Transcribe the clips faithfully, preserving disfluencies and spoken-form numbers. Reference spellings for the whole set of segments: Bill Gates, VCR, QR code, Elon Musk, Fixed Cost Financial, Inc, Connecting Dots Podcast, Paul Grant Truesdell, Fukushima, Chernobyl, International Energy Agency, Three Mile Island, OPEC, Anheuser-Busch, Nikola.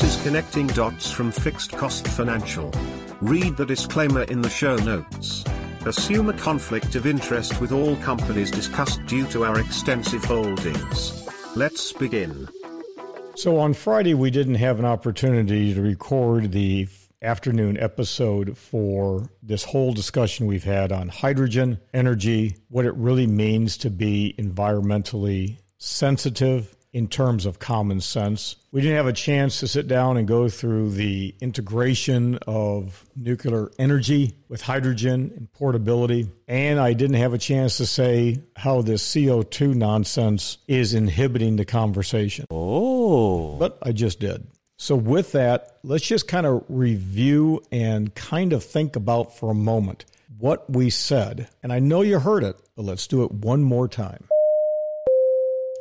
This is Connecting Dots from Fixed Cost Financial. Read the disclaimer in the show notes. Assume a conflict of interest with all companies discussed due to our extensive holdings. Let's begin. So on Friday, we didn't have an opportunity to record the afternoon episode for this whole discussion we've had on hydrogen, energy, what it really means to be environmentally sensitive in terms of common sense. We didn't have a chance to sit down and go through the integration of nuclear energy with hydrogen and portability. And I didn't have a chance to say how this C O two nonsense is inhibiting the conversation. Oh. But I just did. So with that, let's just kind of review and kind of think about for a moment what we said. And I know you heard it, but let's do it one more time.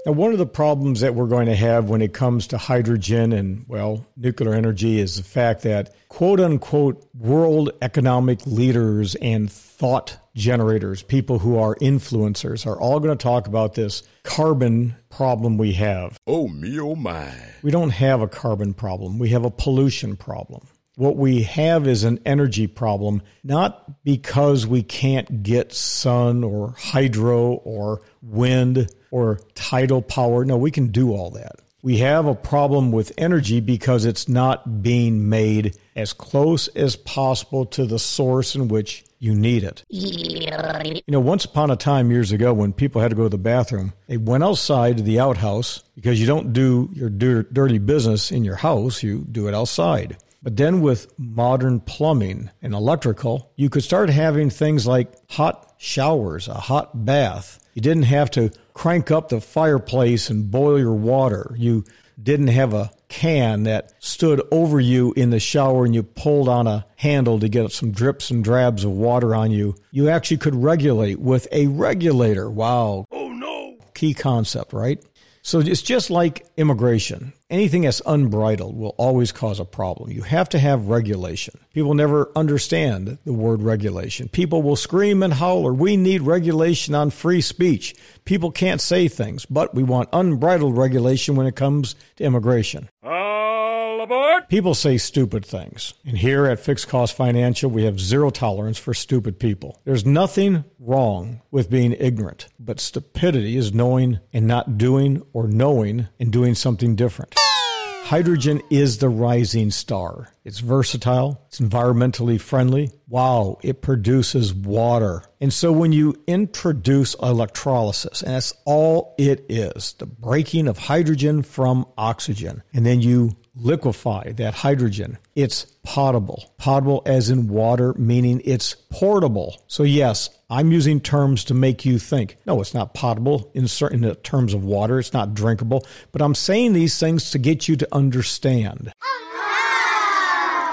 Now, one of the problems that we're going to have when it comes to hydrogen and, well, nuclear energy is the fact that, quote unquote, world economic leaders and thought generators, people who are influencers, are all going to talk about this carbon problem we have. Oh, me, oh, my. We don't have a carbon problem. We have a pollution problem. What we have is an energy problem, not because we can't get sun or hydro or wind or tidal power. No, we can do all that. We have a problem with energy because it's not being made as close as possible to the source in which you need it. You know, once upon a time years ago when people had to go to the bathroom, they went outside to the outhouse because you don't do your dirty business in your house. You do it outside. But then with modern plumbing and electrical, you could start having things like hot showers, a hot bath. You didn't have to crank up the fireplace and boil your water. You didn't have a can that stood over you in the shower and you pulled on a handle to get some drips and drabs of water on you. You actually could regulate with a regulator. Wow. Oh, no. Key concept, right? So it's just like immigration. Anything that's unbridled will always cause a problem. You have to have regulation. People never understand the word regulation. People will scream and howl, or we need regulation on free speech. People can't say things, but we want unbridled regulation when it comes to immigration. All aboard! People say stupid things. And here at Fixed Cost Financial, we have zero tolerance for stupid people. There's nothing wrong with being ignorant, but stupidity is knowing and not doing, or knowing and doing something different. Hydrogen is the rising star. It's versatile. It's environmentally friendly. Wow, it produces water. And so when you introduce electrolysis, and that's all it is, the breaking of hydrogen from oxygen, and then you liquefy that hydrogen, it's potable. Potable as in water, meaning it's portable. So yes, I'm using terms to make you think, no, it's not potable in certain terms of water. It's not drinkable. But I'm saying these things to get you to understand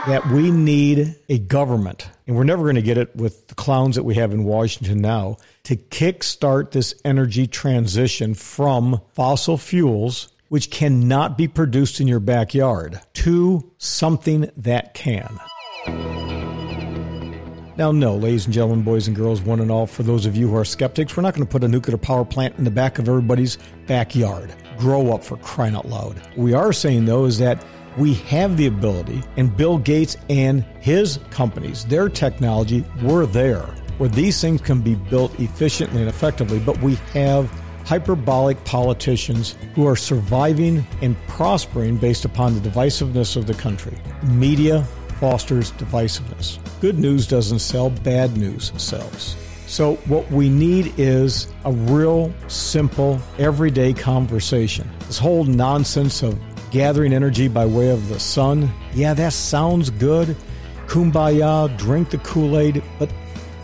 that we need a government, and we're never going to get it with the clowns that we have in Washington now, to kickstart this energy transition from fossil fuels, which cannot be produced in your backyard, to something that can. Now, no, ladies and gentlemen, boys and girls, one and all, for those of you who are skeptics, we're not going to put a nuclear power plant in the back of everybody's backyard. Grow up, for crying out loud. What we are saying, though, is that we have the ability, and Bill Gates and his companies, their technology, were there, where these things can be built efficiently and effectively, but we have hyperbolic politicians who are surviving and prospering based upon the divisiveness of the country. Media fosters divisiveness. Good news doesn't sell, bad news sells. So what we need is a real, simple, everyday conversation. This whole nonsense of gathering energy by way of the sun, yeah, that sounds good. Kumbaya, drink the Kool-Aid, but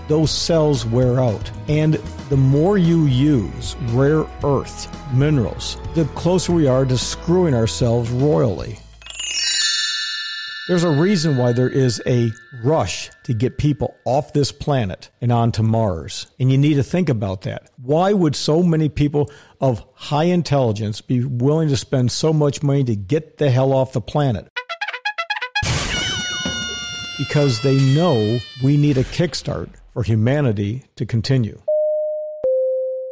those cells wear out. And the more you use rare earth minerals, the closer we are to screwing ourselves royally. There's a reason why there is a rush to get people off this planet and onto Mars. And you need to think about that. Why would so many people of high intelligence be willing to spend so much money to get the hell off the planet? Because they know we need a kickstart for humanity to continue.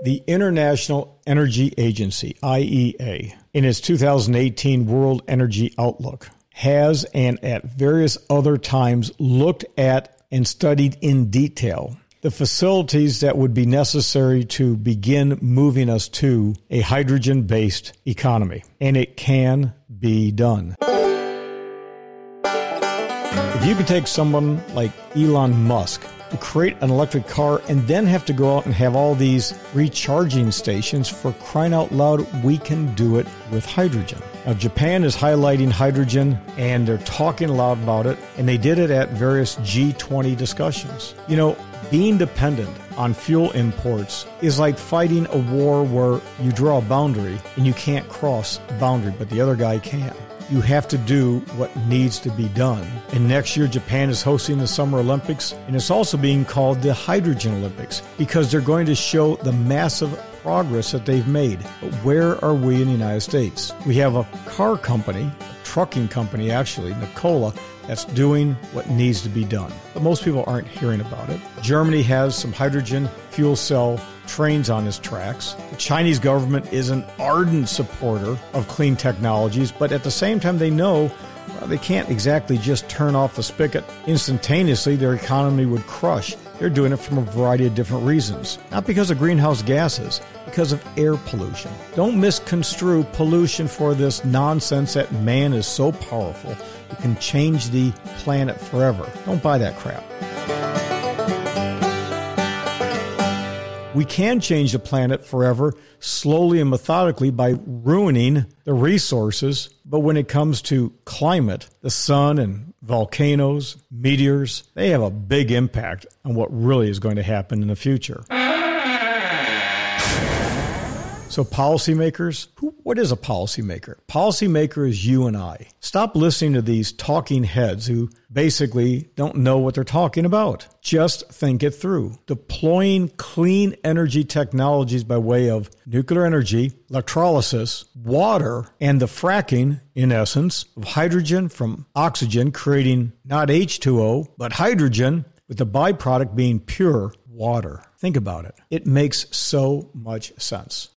The International Energy Agency, I E A, in its two thousand eighteen World Energy Outlook, has and at various other times looked at and studied in detail the facilities that would be necessary to begin moving us to a hydrogen-based economy. And it can be done. If you could take someone like Elon Musk to create an electric car and then have to go out and have all these recharging stations, for crying out loud, we can do it with hydrogen. Now, Japan is highlighting hydrogen, and they're talking loud about it, and they did it at various G twenty discussions. You know, being dependent on fuel imports is like fighting a war where you draw a boundary and you can't cross the boundary, but the other guy can. You have to do what needs to be done. And next year, Japan is hosting the Summer Olympics, and it's also being called the Hydrogen Olympics because they're going to show the massive progress that they've made. But where are we in the United States? We have a car company, a trucking company actually, Nikola, that's doing what needs to be done. But most people aren't hearing about it. Germany has some hydrogen fuel cell trains on its tracks. The Chinese government is an ardent supporter of clean technologies, but at the same time they know well, they can't exactly just turn off the spigot instantaneously. Their economy would crush. They're doing it from a variety of different reasons. Not because of greenhouse gases, because of air pollution. Don't misconstrue pollution for this nonsense that man is so powerful it can change the planet forever. Don't buy that crap. We can change the planet forever, slowly and methodically, by ruining the resources. But when it comes to climate, the sun and volcanoes, meteors, they have a big impact on what really is going to happen in the future. So policymakers, who, what is a policymaker? Policymaker is you and I. Stop listening to these talking heads who basically don't know what they're talking about. Just think it through. Deploying clean energy technologies by way of nuclear energy, electrolysis, water, and the fracking, in essence, of hydrogen from oxygen, creating not H two O, but hydrogen, with the byproduct being pure water. Think about it. It makes so much sense.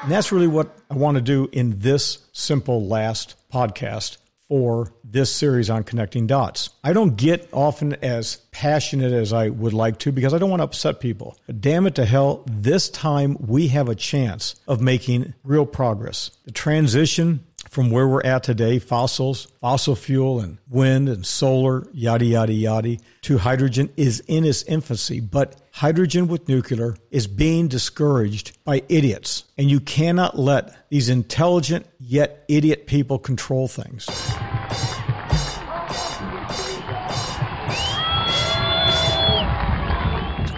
And that's really what I want to do in this simple last podcast for this series on Connecting Dots. I don't get often as passionate as I would like to because I don't want to upset people. But damn it to hell, this time we have a chance of making real progress. The transition from where we're at today, fossils, fossil fuel and wind and solar, yada, yada, yada, to hydrogen is in its infancy. But hydrogen with nuclear is being discouraged by idiots. And you cannot let these intelligent yet idiot people control things.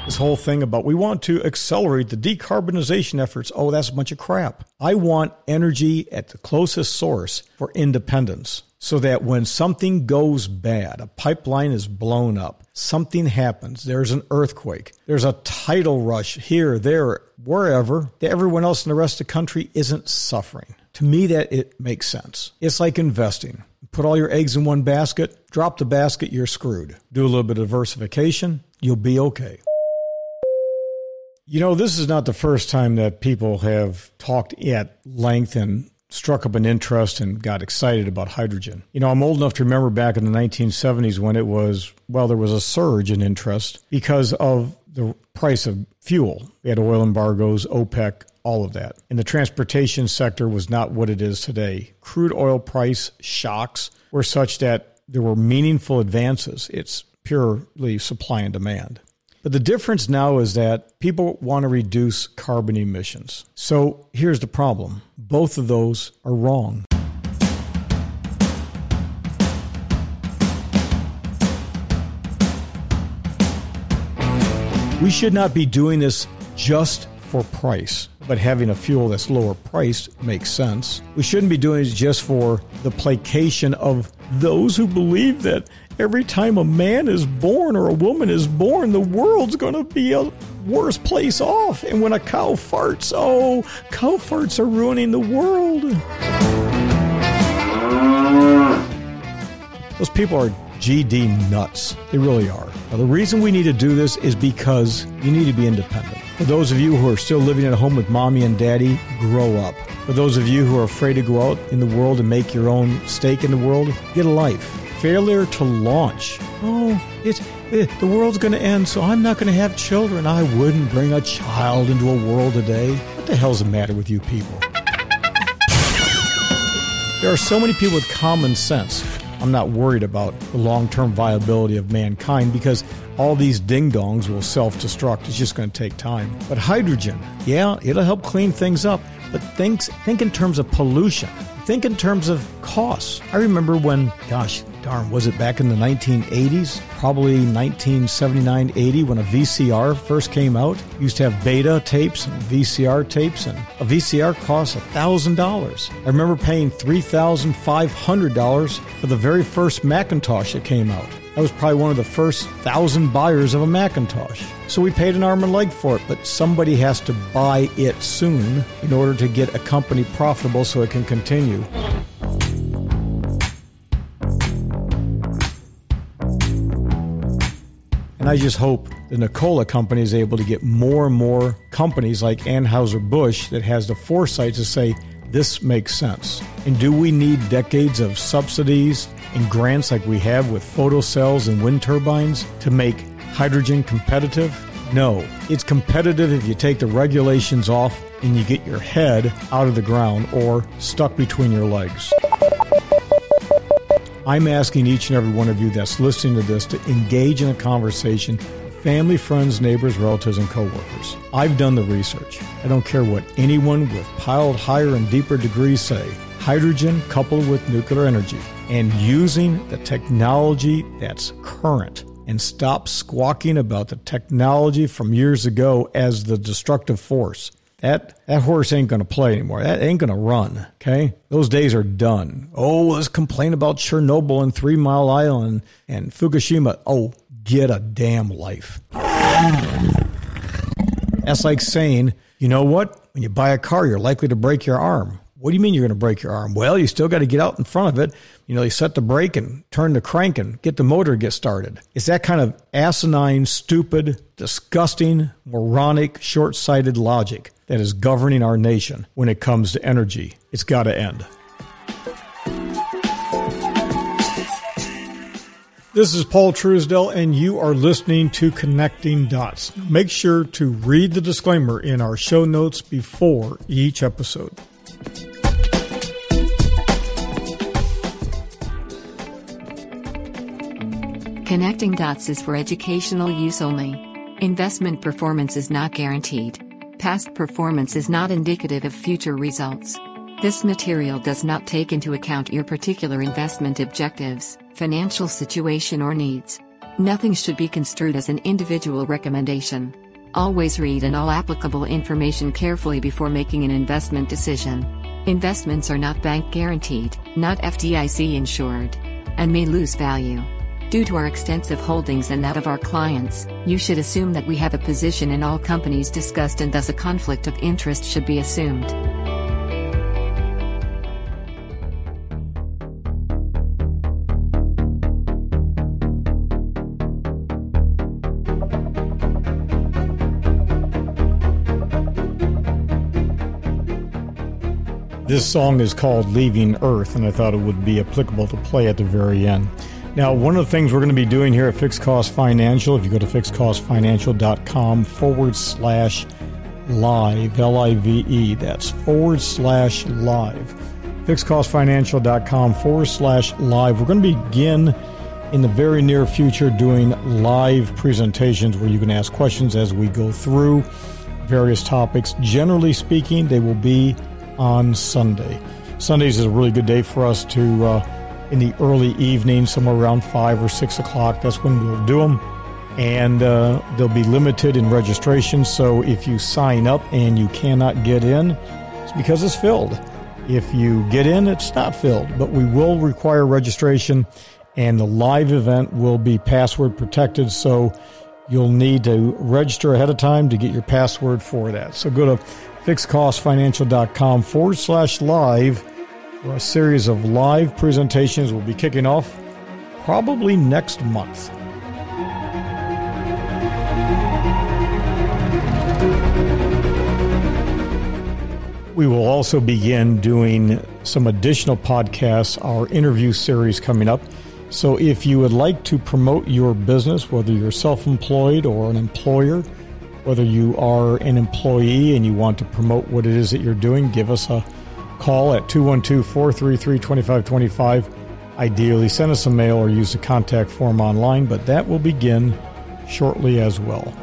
This whole thing about we want to accelerate the decarbonization efforts. Oh, that's a bunch of crap. I want energy at the closest source for independence so that when something goes bad, a pipeline is blown up, something happens, there's an earthquake, there's a tidal rush here, there, wherever, that everyone else in the rest of the country isn't suffering. To me, that it makes sense. It's like investing. Put all your eggs in one basket, drop the basket, you're screwed. Do a little bit of diversification, you'll be okay. You know, this is not the first time that people have talked at length and struck up an interest and got excited about hydrogen. You know, I'm old enough to remember back in the nineteen seventies when it was, well, there was a surge in interest because of the price of fuel. We had oil embargoes, OPEC, all of that. And the transportation sector was not what it is today. Crude oil price shocks were such that there were meaningful advances. It's purely supply and demand. But the difference now is that people want to reduce carbon emissions. So here's the problem. Both of those are wrong. We should not be doing this just for price, but having a fuel that's lower priced makes sense. We shouldn't be doing it just for the placation of those who believe that every time a man is born or a woman is born, the world's going to be a worse place off. And when a cow farts, oh, cow farts are ruining the world. Those people are G D nuts. They really are. Now, the reason we need to do this is because you need to be independent. For those of you who are still living at home with mommy and daddy, grow up. For those of you who are afraid to go out in the world and make your own stake in the world, get a life. Failure to launch. Oh, it's, it, the world's going to end, so I'm not going to have children. I wouldn't bring a child into a world today. What the hell's the matter with you people? There are so many people with common sense. I'm not worried about the long-term viability of mankind because all these ding-dongs will self-destruct. It's just going to take time. But hydrogen, yeah, it'll help clean things up. But think, think in terms of pollution. Think in terms of costs. I remember when, gosh darn, was it back in the nineteen eighties? Probably nineteen seventy-nine eighty when a V C R first came out. You used to have beta tapes and V C R tapes, and a V C R cost one thousand dollars. I remember paying three thousand five hundred dollars for the very first Macintosh that came out. I was probably one of the first thousand buyers of a Macintosh. So we paid an arm and leg for it, but somebody has to buy it soon in order to get a company profitable so it can continue. And I just hope the Nikola company is able to get more and more companies like Anheuser-Busch that has the foresight to say, this makes sense. And do we need decades of subsidies and grants like we have with photocells and wind turbines to make hydrogen competitive? No. It's competitive if you take the regulations off and you get your head out of the ground or stuck between your legs. I'm asking each and every one of you that's listening to this to engage in a conversation with family, friends, neighbors, relatives, and coworkers. I've done the research. I don't care what anyone with piled higher and deeper degrees say. Hydrogen coupled with nuclear energy and using the technology that's current, and stop squawking about the technology from years ago as the destructive force. That that horse ain't going to play anymore. That ain't going to run, okay? Those days are done. Oh, let's complain about Chernobyl and Three Mile Island and Fukushima. Oh, get a damn life. That's like saying, you know what? When you buy a car, you're likely to break your arm. What do you mean you're going to break your arm? Well, you still got to get out in front of it. You know, you set the brake and turn the crank and get the motor to get started. It's that kind of asinine, stupid, disgusting, moronic, short-sighted logic that is governing our nation when it comes to energy. It's got to end. This is Paul Truesdell, and you are listening to Connecting Dots. Make sure to read the disclaimer in our show notes before each episode. Connecting Dots is for educational use only. Investment performance is not guaranteed. Past performance is not indicative of future results. This material does not take into account your particular investment objectives, financial situation, or needs. Nothing should be construed as an individual recommendation. Always read and all applicable information carefully before making an investment decision. Investments are not bank guaranteed, not F D I C insured, and may lose value. Due to our extensive holdings and that of our clients, you should assume that we have a position in all companies discussed, and thus a conflict of interest should be assumed. This song is called Leaving Earth, and I thought it would be applicable to play at the very end. Now, one of the things we're going to be doing here at Fixed Cost Financial, if you go to fixed cost financial dot com forward slash live, L I V E, that's forward slash live, fixed cost financial dot com forward slash live. We're going to begin in the very near future doing live presentations where you can ask questions as we go through various topics. Generally speaking, they will be on Sunday. Sundays is a really good day for us to... Uh, in the early evening, somewhere around five or six o'clock. That's when we'll do them. And uh, they'll be limited in registration. So if you sign up and you cannot get in, it's because it's filled. If you get in, it's not filled. But we will require registration, and the live event will be password protected. So you'll need to register ahead of time to get your password for that. So go to fixed cost financial dot com forward slash live. A series of live presentations will be kicking off probably next month. We will also begin doing some additional podcasts, our interview series coming up. So if you would like to promote your business, whether you're self-employed or an employer, whether you are an employee and you want to promote what it is that you're doing, give us a call at two one two, four three three, two five two five. Ideally, send us a mail or use the contact form online, but that will begin shortly as well.